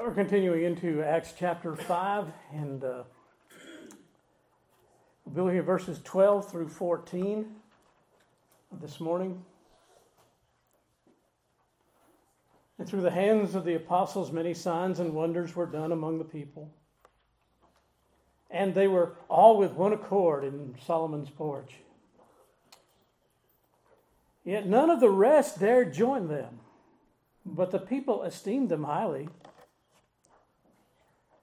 We're continuing into Acts chapter 5, and we'll be here verses 12 through 14 this morning. And through the hands of the apostles, many signs and wonders were done among the people. And they were all with one accord in Solomon's porch. Yet none of the rest dared join them, but the people esteemed them highly.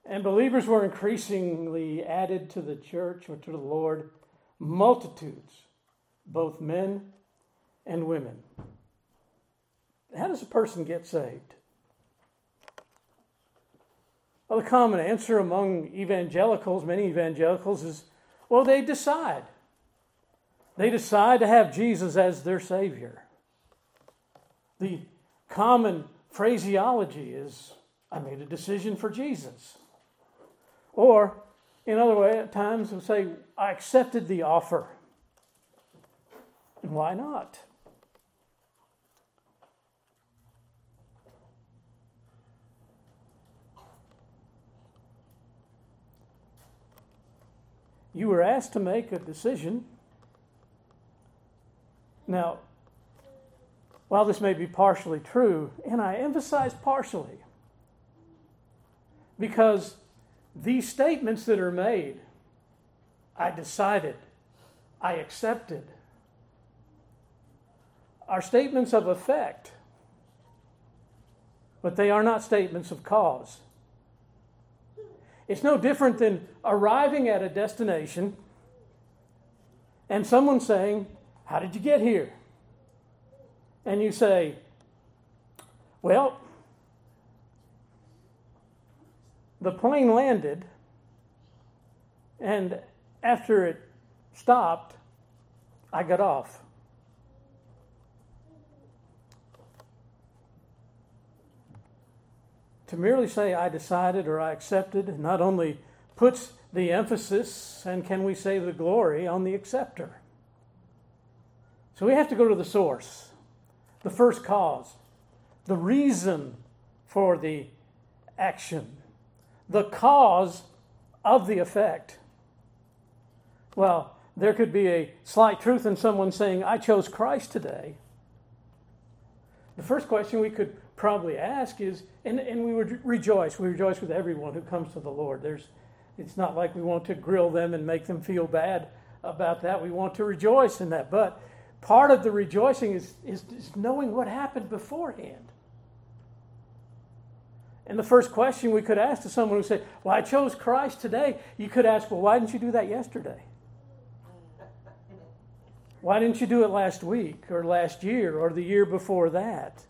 And believers were increasingly added to the church, or to the Lord, multitudes, both men and women. How does a person get saved? Well, the common answer among evangelicals, many evangelicals, is, well, they decide. They decide to have Jesus as their Savior. The common phraseology is, I made a decision for Jesus. Or, in other way, at times we'll say, I accepted the offer. And why not? You were asked to make a decision. Now, while this may be partially true, and I emphasize partially, because these statements that are made, I decided, I accepted, are statements of effect, but they are not statements of cause. It's no different than arriving at a destination and someone saying, how did you get here? And you say, well, the plane landed, and after it stopped, I got off. To merely say I decided or I accepted not only puts the emphasis, and can we say the glory, on the acceptor. So we have to go to the source, the first cause, the reason for the action, the cause of the effect. Well, there could be a slight truth in someone saying, I chose Christ today. The first question we could probably ask is, and we would rejoice. We rejoice with everyone who comes to the Lord. It's not like we want to grill them and make them feel bad about that. We want to rejoice in that. But part of the rejoicing is knowing what happened beforehand. And the first question we could ask to someone who said, well, I chose Christ today, you could ask, well, why didn't you do that yesterday? Why didn't you do it last week or last year or the year before that?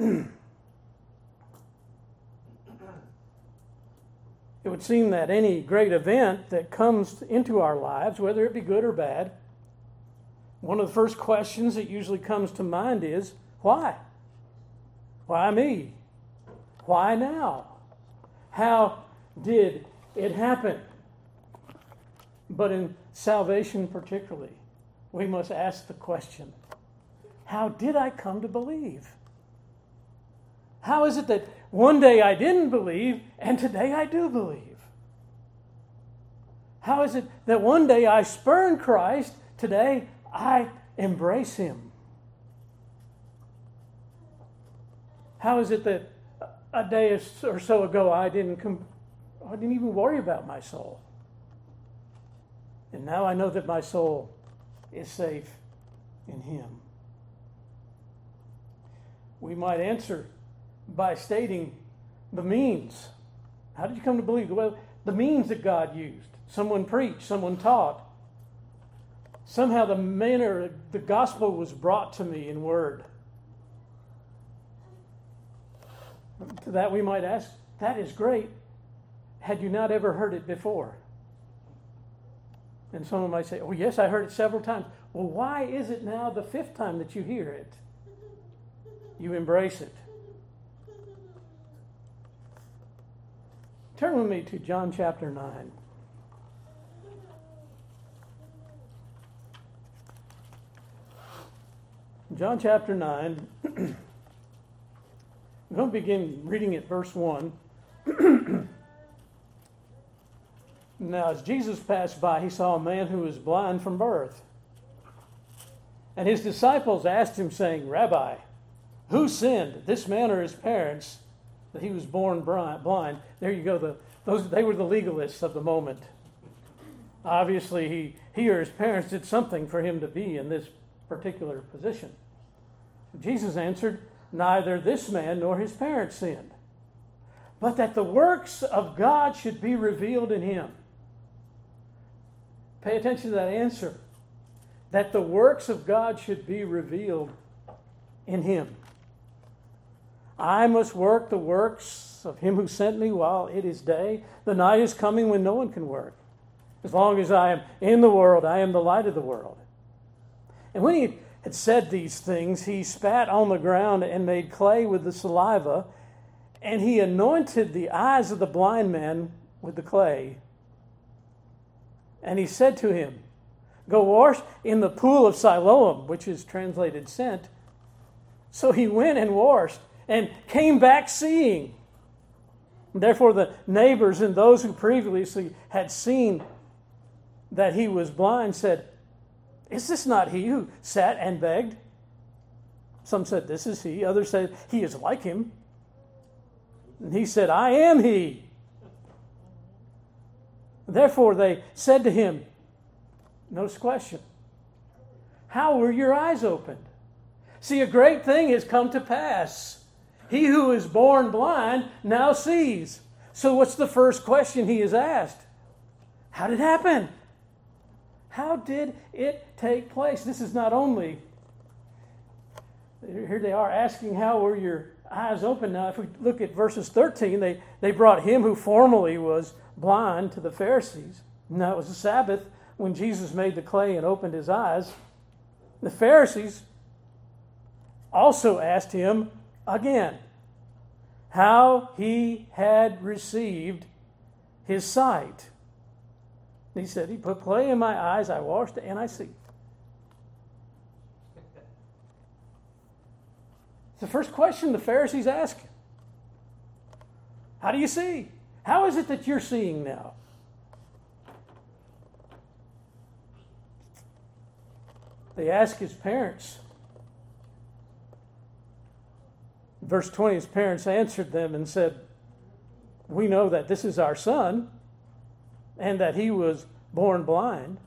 It would seem that any great event that comes into our lives, whether it be good or bad, one of the first questions that usually comes to mind is, why? Why me? Why now? How did it happen? But in salvation particularly, we must ask the question, how did I come to believe? How is it that one day I didn't believe and today I do believe? How is it that one day I spurned Christ, today I embrace Him? How is it that a day or so ago I didn't even worry about my soul? And now I know that my soul is safe in Him. We might answer by stating the means. How did you come to believe? Well, the means that God used. Someone preached, someone taught. Somehow the manner, the gospel was brought to me in word. To that we might ask, that is great. Had you not ever heard it before? And someone might say, oh yes, I heard it several times. Well, why is it now the fifth time that you hear it? You embrace it. Turn with me to John chapter 9. John chapter 9. I'm going to begin reading at verse 1. Now, as Jesus passed by, he saw a man who was blind from birth. And his disciples asked him, saying, Rabbi, who sinned, this man or his parents, that he was born blind? There you go. They were the legalists of the moment. Obviously, he or his parents did something for him to be in this particular position. Jesus answered, neither this man nor his parents sinned, but that the works of God should be revealed in him. Pay attention to that answer. That the works of God should be revealed in him. I must work the works of him who sent me while it is day. The night is coming when no one can work. As long as I am in the world, I am the light of the world. And when he had said these things, he spat on the ground and made clay with the saliva, and he anointed the eyes of the blind man with the clay. And he said to him, go wash in the pool of Siloam, which is translated sent. So he went and washed and came back seeing. Therefore the neighbors and those who previously had seen that he was blind said, is this not he who sat and begged? Some said, this is he. Others said, he is like him. And he said, I am he. Therefore they said to him, notice the question, how were your eyes opened? See, a great thing has come to pass. He who is born blind now sees. So what's the first question he is asked? How did it happen? How did it take place? This is not only, here they are asking, how were your eyes open? Now, if we look at verses 13, they brought him who formerly was blind to the Pharisees. Now, it was the Sabbath when Jesus made the clay and opened his eyes. The Pharisees also asked him again how he had received his sight. He said, he put clay in my eyes, I washed it, and I see. It's the first question the Pharisees ask. How do you see? How is it that you're seeing now? They ask his parents. Verse 20, his parents answered them and said, we know that this is our son, and that he was born blind.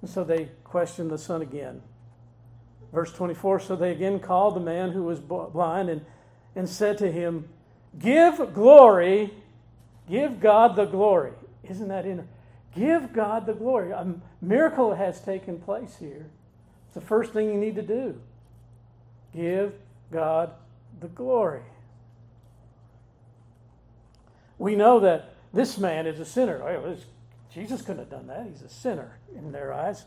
And so they questioned the son again. Verse 24, so they again called the man who was blind and said to him, give God the glory. Isn't that interesting? Give God the glory. A miracle has taken place here. It's the first thing you need to do. Give God the glory. We know that this man is a sinner. Oh, Jesus couldn't have done that. He's a sinner in their eyes.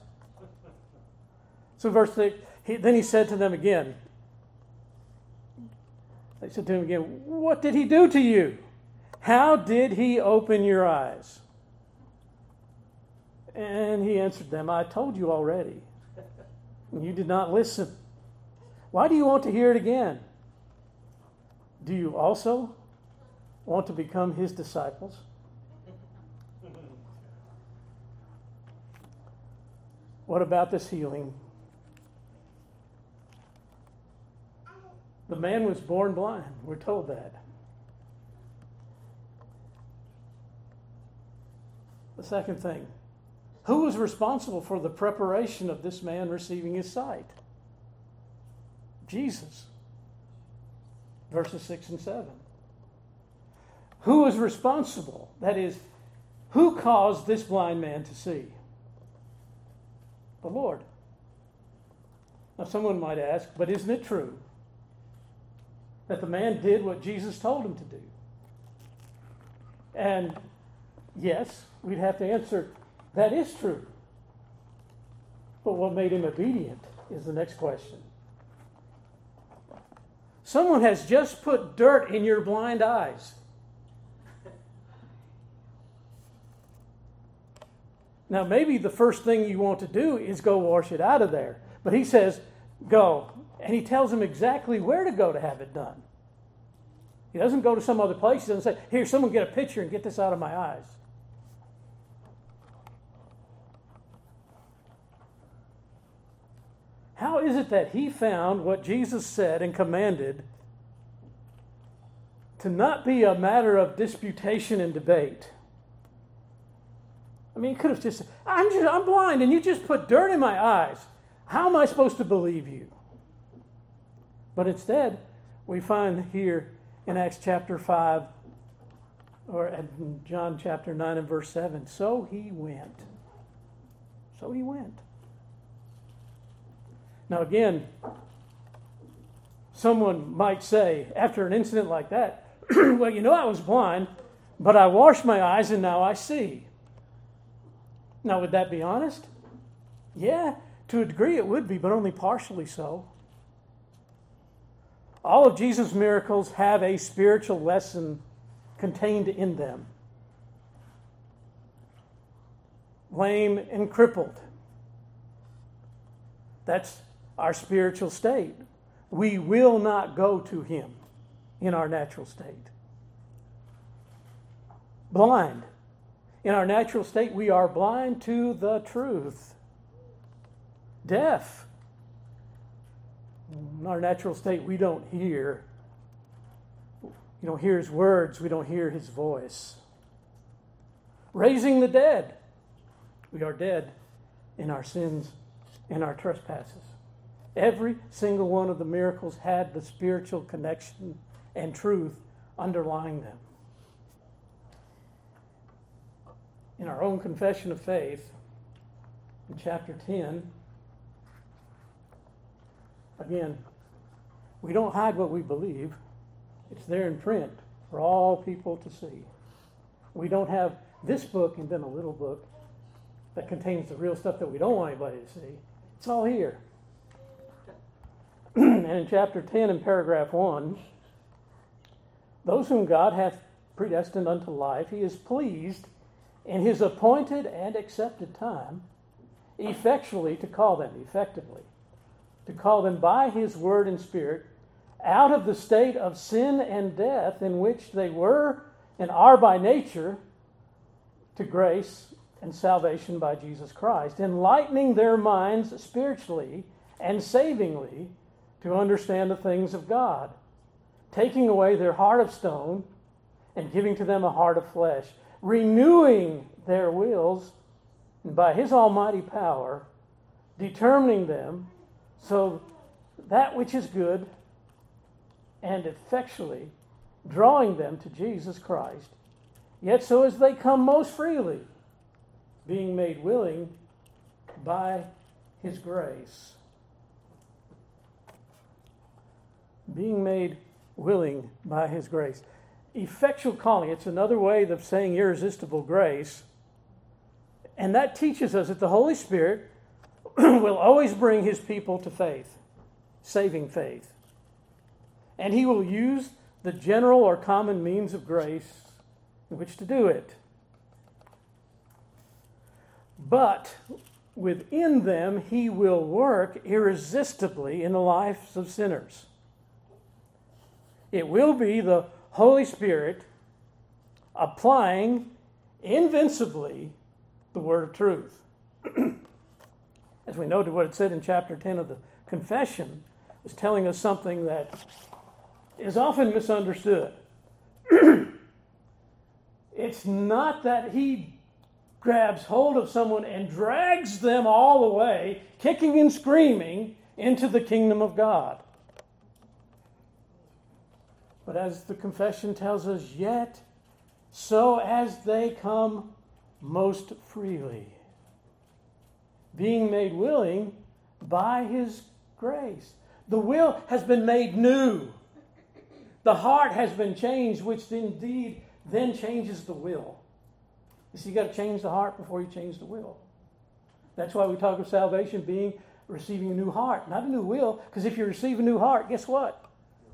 So verse 6, then he said to them again, what did he do to you? How did he open your eyes? And he answered them, I told you already, and you did not listen. Why do you want to hear it again? Do you also want to become his disciples? What about this healing? The man was born blind. We're told that. The second thing, who was responsible for the preparation of this man receiving his sight? Jesus. Verses 6 and 7. Who was responsible? That is, who caused this blind man to see? The Lord. Now, someone might ask, but isn't it true that the man did what Jesus told him to do? And yes, we'd have to answer, that is true. But what made him obedient is the next question. Someone has just put dirt in your blind eyes. Now, maybe the first thing you want to do is go wash it out of there. But he says, go. And he tells him exactly where to go to have it done. He doesn't go to some other place. He doesn't say, here, someone get a pitcher and get this out of my eyes. How is it that he found what Jesus said and commanded to not be a matter of disputation and debate? I mean, he could have just said, I'm blind and you just put dirt in my eyes. How am I supposed to believe you? But instead, we find here in Acts chapter 5, or in John chapter 9 and verse 7, so he went. So he went. Now again, someone might say, after an incident like that, well, you know, I was blind, but I washed my eyes and now I see. Now, would that be honest? Yeah, to a degree it would be, but only partially so. All of Jesus' miracles have a spiritual lesson contained in them. Lame and crippled. That's our spiritual state. We will not go to him in our natural state. Blind. In our natural state, we are blind to the truth. Deaf. In our natural state, we don't hear. We don't hear his words. We don't hear his voice. Raising the dead. We are dead in our sins and our trespasses. Every single one of the miracles had the spiritual connection and truth underlying them. In our own confession of faith, in chapter 10, again, we don't hide what we believe. It's there in print for all people to see. We don't have this book and then a little book that contains the real stuff that we don't want anybody to see. It's all here. And in chapter 10 in paragraph 1, those whom God hath predestined unto life, he is pleased in his appointed and accepted time, effectively to call them by his word and spirit out of the state of sin and death in which they were and are by nature, to grace and salvation by Jesus Christ, enlightening their minds spiritually and savingly to understand the things of God, taking away their heart of stone and giving to them a heart of flesh, renewing their wills, and by his almighty power, determining them so that which is good, and effectually drawing them to Jesus Christ, yet so as they come most freely, being made willing by his grace. Being made willing by his grace. Effectual calling, it's another way of saying irresistible grace. And that teaches us that the Holy Spirit will always bring his people to faith, saving faith. And he will use the general or common means of grace in which to do it. But within them, he will work irresistibly in the lives of sinners. It will be the Holy Spirit applying invincibly the word of truth. As we noted what it said in chapter 10 of the confession, is telling us something that is often misunderstood. It's not that he grabs hold of someone and drags them all away, kicking and screaming, into the kingdom of God. But as the confession tells us, yet so as they come most freely, being made willing by his grace. The will has been made new. The heart has been changed, which indeed then changes the will. You see, you've got to change the heart before you change the will. That's why we talk of salvation being receiving a new heart, not a new will, because if you receive a new heart, guess what?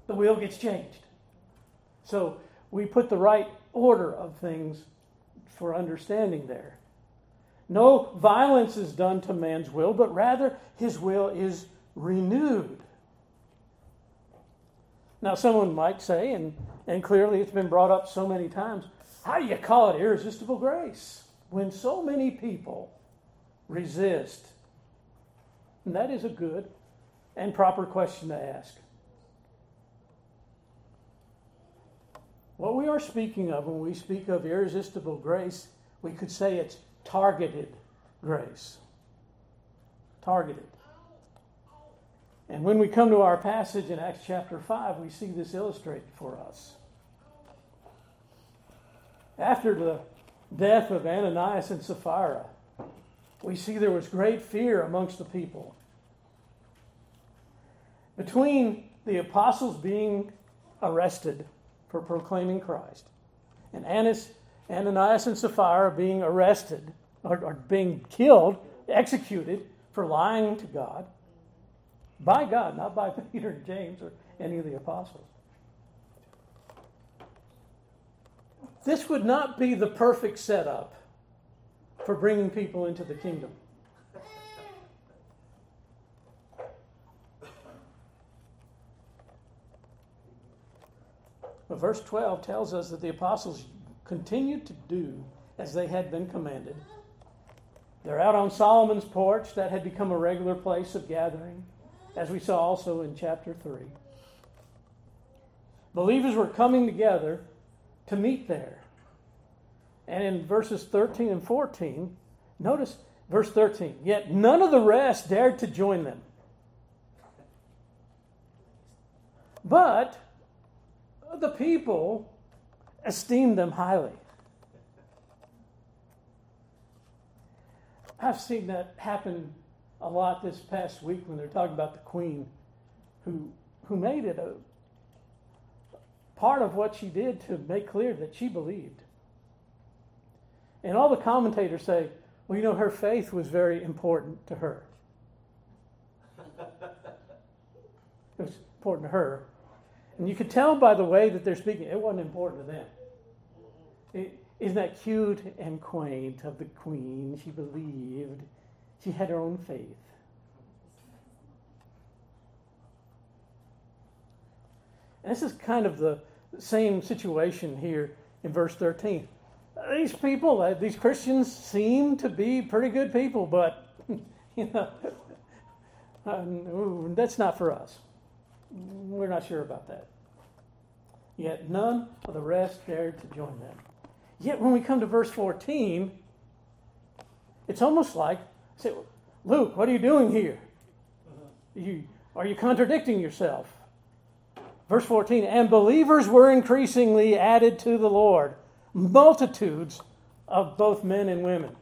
The will gets changed. So we put the right order of things for understanding there. No violence is done to man's will, but rather his will is renewed. Now, someone might say, and clearly it's been brought up so many times, how do you call it irresistible grace when so many people resist? And that is a good and proper question to ask. What we are speaking of when we speak of irresistible grace, we could say it's targeted grace. Targeted. And when we come to our passage in Acts chapter 5, we see this illustrated for us. After the death of Ananias and Sapphira, we see there was great fear amongst the people. Between the apostles being arrested for proclaiming Christ and Ananias and Sapphira being arrested or being killed, executed for lying to God, by God, not by Peter and James or any of the apostles. This would not be the perfect setup for bringing people into the kingdom. But verse 12 tells us that the apostles continued to do as they had been commanded. They're out on Solomon's porch. That had become a regular place of gathering, as we saw also in chapter 3. Believers were coming together to meet there. And in verses 13 and 14, notice verse 13, yet none of the rest dared to join them. But the people esteemed them highly. I've seen that happen a lot this past week when they're talking about the Queen who made it a part of what she did to make clear that she believed. And all the commentators say, well, you know, her faith was very important to her. It was important to her. And you could tell by the way that they're speaking, it wasn't important to them. Isn't that cute and quaint of the Queen? She believed. She had her own faith. And this is kind of the same situation here in verse 13. These people, these Christians, seem to be pretty good people, but you know, that's not for us. We're not sure about that. Yet none of the rest dared to join them. Yet when we come to verse 14, it's almost like, say, Luke, what are you doing here? Are you contradicting yourself? Verse 14, and believers were increasingly added to the Lord, multitudes of both men and women.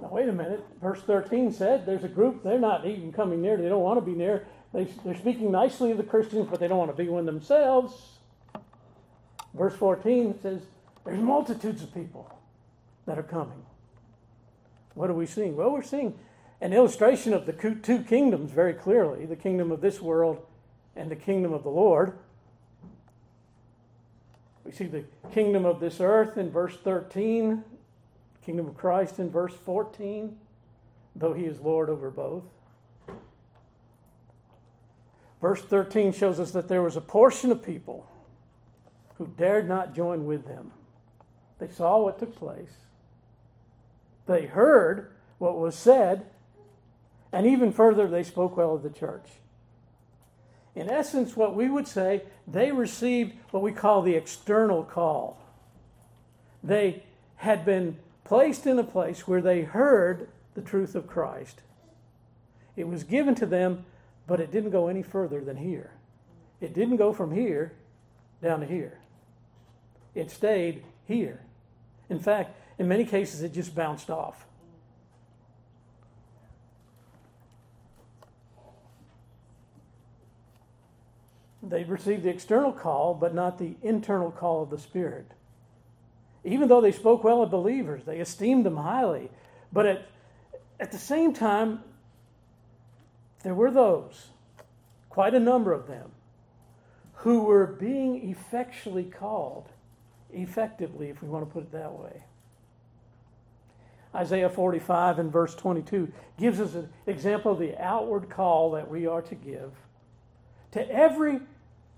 Now, wait a minute. Verse 13 said there's a group, they're not even coming near. They don't want to be near. They're speaking nicely of the Christians, but they don't want to be one themselves. Verse 14 says there's multitudes of people that are coming. What are we seeing? Well, we're seeing an illustration of the two kingdoms very clearly, the kingdom of this world and the kingdom of the Lord. We see the kingdom of this earth in verse 13, kingdom of Christ in verse 14, though he is Lord over both. Verse 13 shows us that there was a portion of people who dared not join with them. They saw what took place. They heard what was said, and even further, they spoke well of the church. In essence, what we would say, they received what we call the external call. They had been placed in a place where they heard the truth of Christ. It was given to them, but it didn't go any further than here. It didn't go from here down to here. It stayed here. In fact, in many cases, it just bounced off. They received the external call, but not the internal call of the Spirit. Even though they spoke well of believers, they esteemed them highly. But at the same time, there were those, quite a number of them, who were being effectually called, effectively, if we want to put it that way. Isaiah 45 and verse 22 gives us an example of the outward call that we are to give to every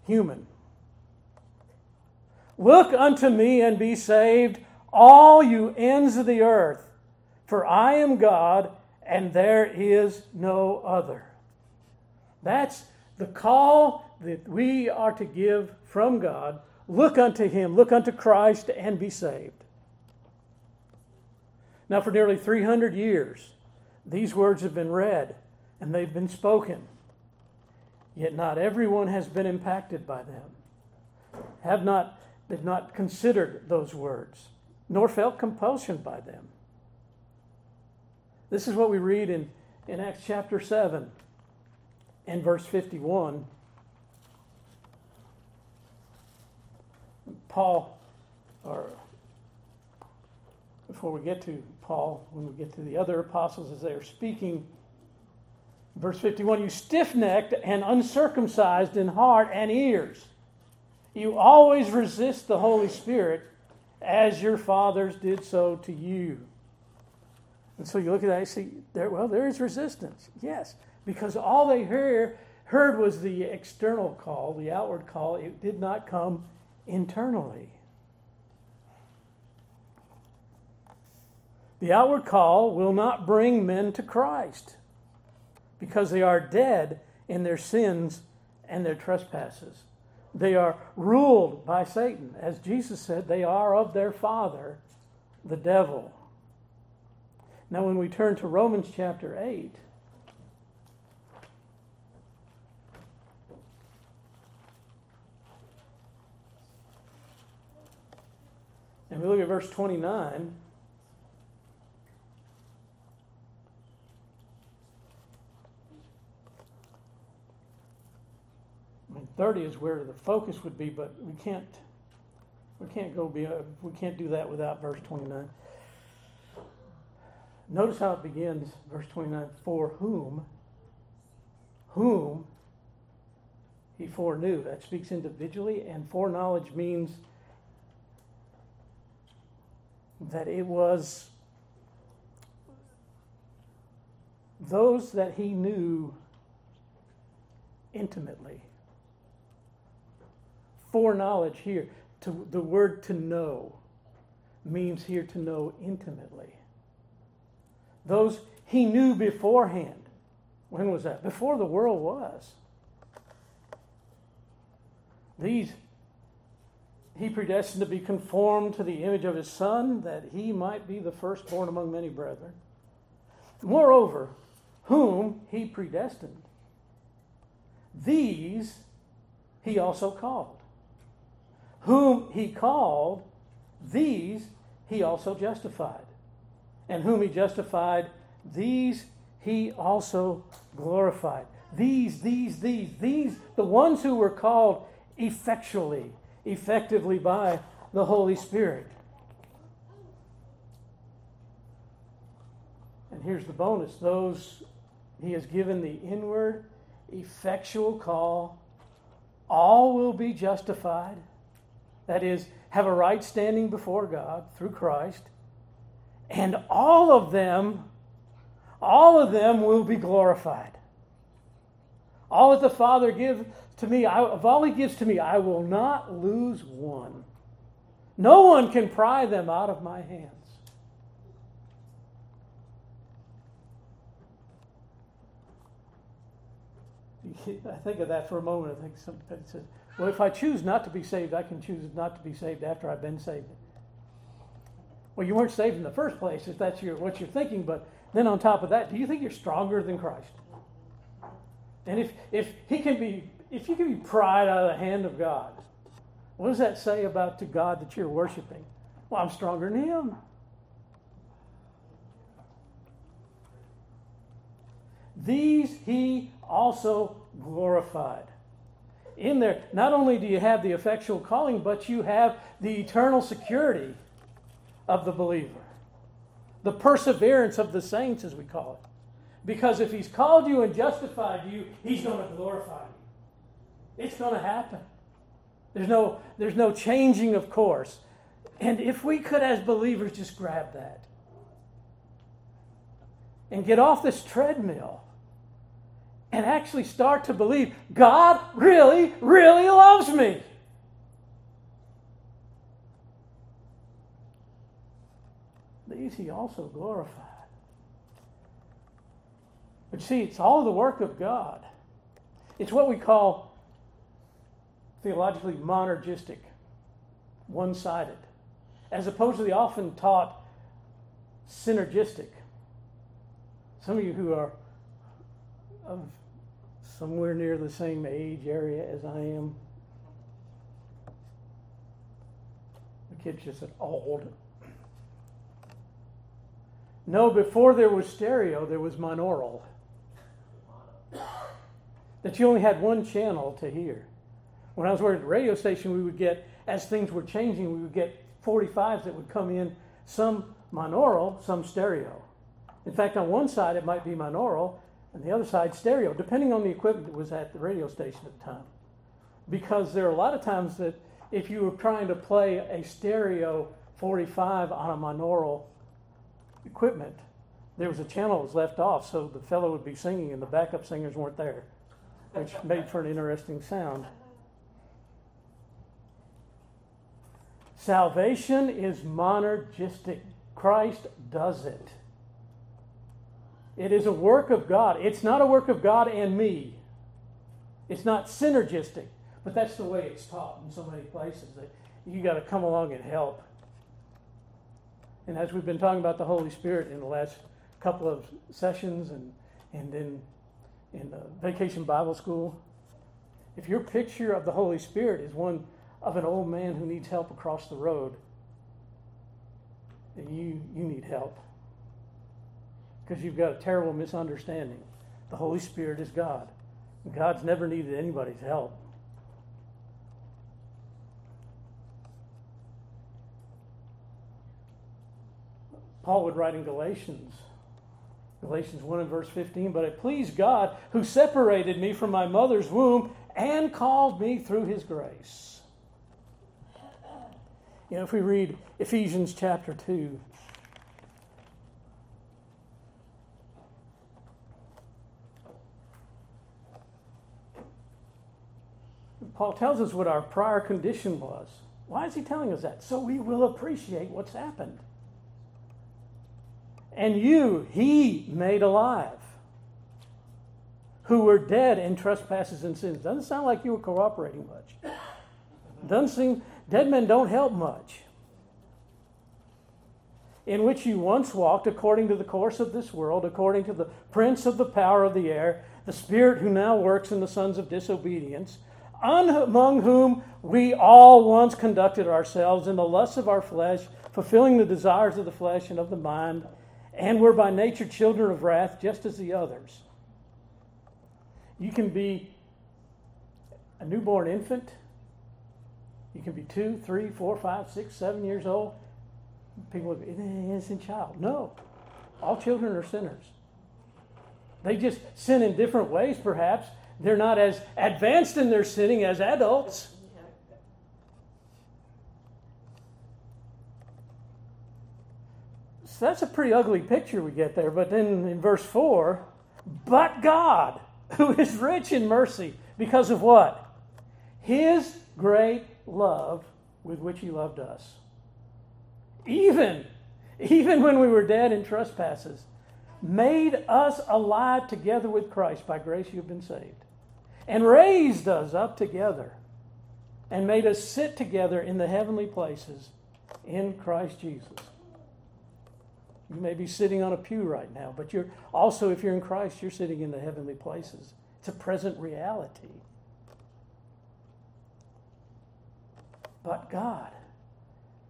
human. Look unto me and be saved, all you ends of the earth, for I am God and there is no other. That's the call that we are to give from God. Look unto Him, look unto Christ, and be saved. Now, for nearly 300 years, these words have been read and they've been spoken. Yet not everyone has been impacted by them. They've not considered those words, nor felt compulsion by them. This is what we read in Acts chapter 7 and verse 51. Before we get to Paul, when we get to the other apostles as they are speaking, verse 51, you stiff-necked and uncircumcised in heart and ears. You always resist the Holy Spirit as your fathers did so to you. And so you look at that and see, there is resistance. Yes, because all they heard was the external call, the outward call. It did not come internally. The outward call will not bring men to Christ because they are dead in their sins and their trespasses. They are ruled by Satan. As Jesus said, they are of their father, the devil. Now, when we turn to Romans chapter 8, and we look at verse 29, and 30 is where the focus would be, but we can't do that without verse 29. Notice how it begins, verse 29, for whom he foreknew. That speaks individually, and foreknowledge means that it was those that he knew intimately. Foreknowledge here, the word to know means here to know intimately. Those he knew beforehand. When was that? Before the world was. These he predestined to be conformed to the image of his Son, that he might be the firstborn among many brethren. Moreover, whom he predestined, these he also called. Whom he called, these he also justified. And whom he justified, these he also glorified. These, the ones who were called effectively by the Holy Spirit. And here's the bonus. Those he has given the inward, effectual call, all will be justified. That is, have a right standing before God through Christ. And all of them will be glorified. All that the Father gives to me, I will not lose one. No one can pry them out of my hands. I think of that for a moment. I think somebody says, well, if I choose not to be saved, I can choose not to be saved after I've been saved. Well, you weren't saved in the first place, if that's what you're thinking. But then on top of that, do you think you're stronger than Christ? And if you can be pried out of the hand of God, what does that say about to God that you're worshiping? Well, I'm stronger than Him. These He also glorified. In there, not only do you have the effectual calling, but you have the eternal security of the believer. The perseverance of the saints, as we call it. Because if He's called you and justified you, He's going to glorify you. It's going to happen. There's no changing of course. And if we could, as believers, just grab that and get off this treadmill and actually start to believe God really, really loves me. These he also glorified. But see, it's all the work of God. It's what we call theologically monergistic, one-sided, as opposed to the often taught synergistic. Some of you who are of somewhere near the same age area as I am, the kid's just an old. No, before there was stereo, there was monaural. That you only had one channel to hear. When I was working at the radio station, we would get, as things were changing, we would get 45s that would come in, some monaural, some stereo. In fact, on one side it might be monaural, and the other side stereo, depending on the equipment that was at the radio station at the time. Because there are a lot of times that if you were trying to play a stereo 45 on a monaural equipment, there was a channel that was left off, so the fellow would be singing and the backup singers weren't there, which made for an interesting sound. Salvation is monergistic. Christ does it. It is a work of God. It's not a work of God and me. It's not synergistic, but that's the way it's taught in so many places, that you got to come along and help. And as we've been talking about the Holy Spirit in the last couple of sessions and then in the Vacation Bible School, if your picture of the Holy Spirit is one of an old man who needs help across the road, then you need help. Because you've got a terrible misunderstanding. The Holy Spirit is God. God's never needed anybody's help. Paul would write in Galatians 1 and verse 15, "But it pleased God who separated me from my mother's womb and called me through his grace." You know, if we read Ephesians chapter 2, Paul tells us what our prior condition was. Why is he telling us that? So we will appreciate what's happened. "And you he made alive, who were dead in trespasses and sins." Doesn't sound like you were cooperating much. Doesn't seem, dead men don't help much. "In which you once walked according to the course of this world, according to the prince of the power of the air, the spirit who now works in the sons of disobedience, among whom we all once conducted ourselves in the lusts of our flesh, fulfilling the desires of the flesh and of the mind, and were by nature children of wrath, just as the others." You can be a newborn infant. You can be 2, 3, 4, 5, 6, 7 years old. People would be an innocent child. No. All children are sinners. They just sin in different ways, perhaps. They're not as advanced in their sinning as adults. So that's a pretty ugly picture we get there. But then in verse 4, "But God, who is rich in mercy," because of what? "His great love with which he loved us. Even when we were dead in trespasses, made us alive together with Christ. By grace you have been saved. And raised us up together and made us sit together in the heavenly places in Christ Jesus." You may be sitting on a pew right now, but you're also, if you're in Christ, you're sitting in the heavenly places. It's a present reality. But God,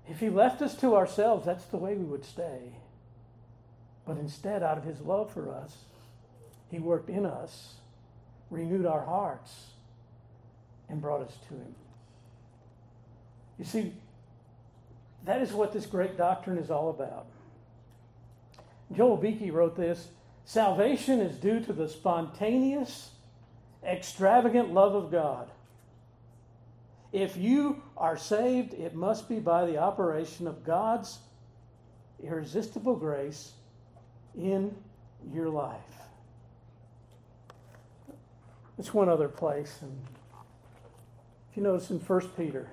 if he left us to ourselves, that's the way we would stay. But instead, out of his love for us, he worked in us, renewed our hearts, and brought us to him. You see, that is what this great doctrine is all about. Joel Beeke wrote this: "Salvation is due to the spontaneous, extravagant love of God. If you are saved, it must be by the operation of God's irresistible grace in your life. It's one other place. And if you notice in 1 Peter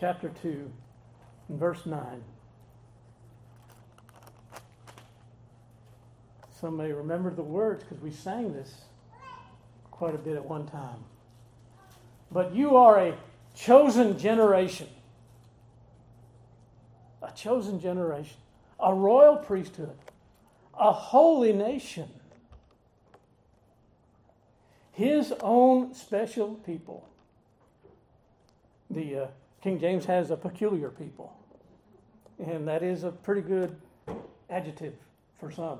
chapter 2 and verse 9, some may remember the words because we sang this quite a bit at one time. But you are a chosen generation. A chosen generation. A royal priesthood. A holy nation. His own special people. The King James has a peculiar people. And that is a pretty good adjective for some.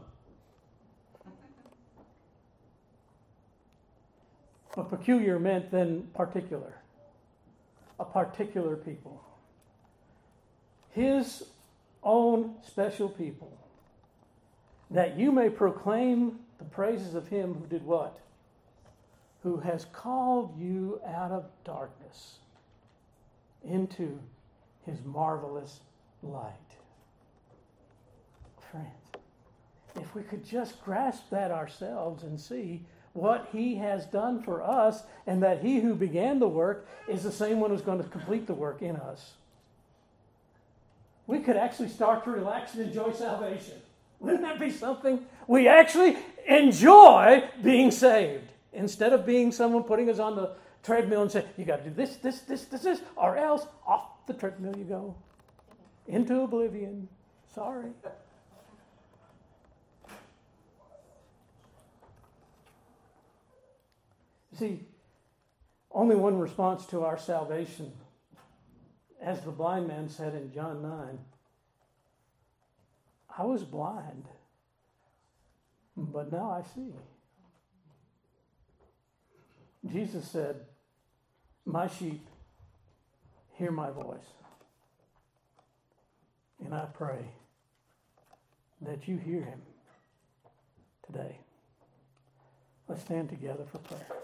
But peculiar meant then particular. A particular people. His own special people. That you may proclaim the praises of him who did what? Who has called you out of darkness into his marvelous light. Friends, if we could just grasp that ourselves and see what he has done for us, and that he who began the work is the same one who's going to complete the work in us. We could actually start to relax and enjoy salvation. Wouldn't that be something? We actually enjoy being saved instead of being someone putting us on the treadmill and saying, you got to do this, this, this, this, this, or else off the treadmill you go into oblivion. Sorry. See, only one response to our salvation, as the blind man said in John 9, I was blind, but now I see. Jesus said, my sheep hear my voice, and I pray that you hear him today. Let's stand together for prayer.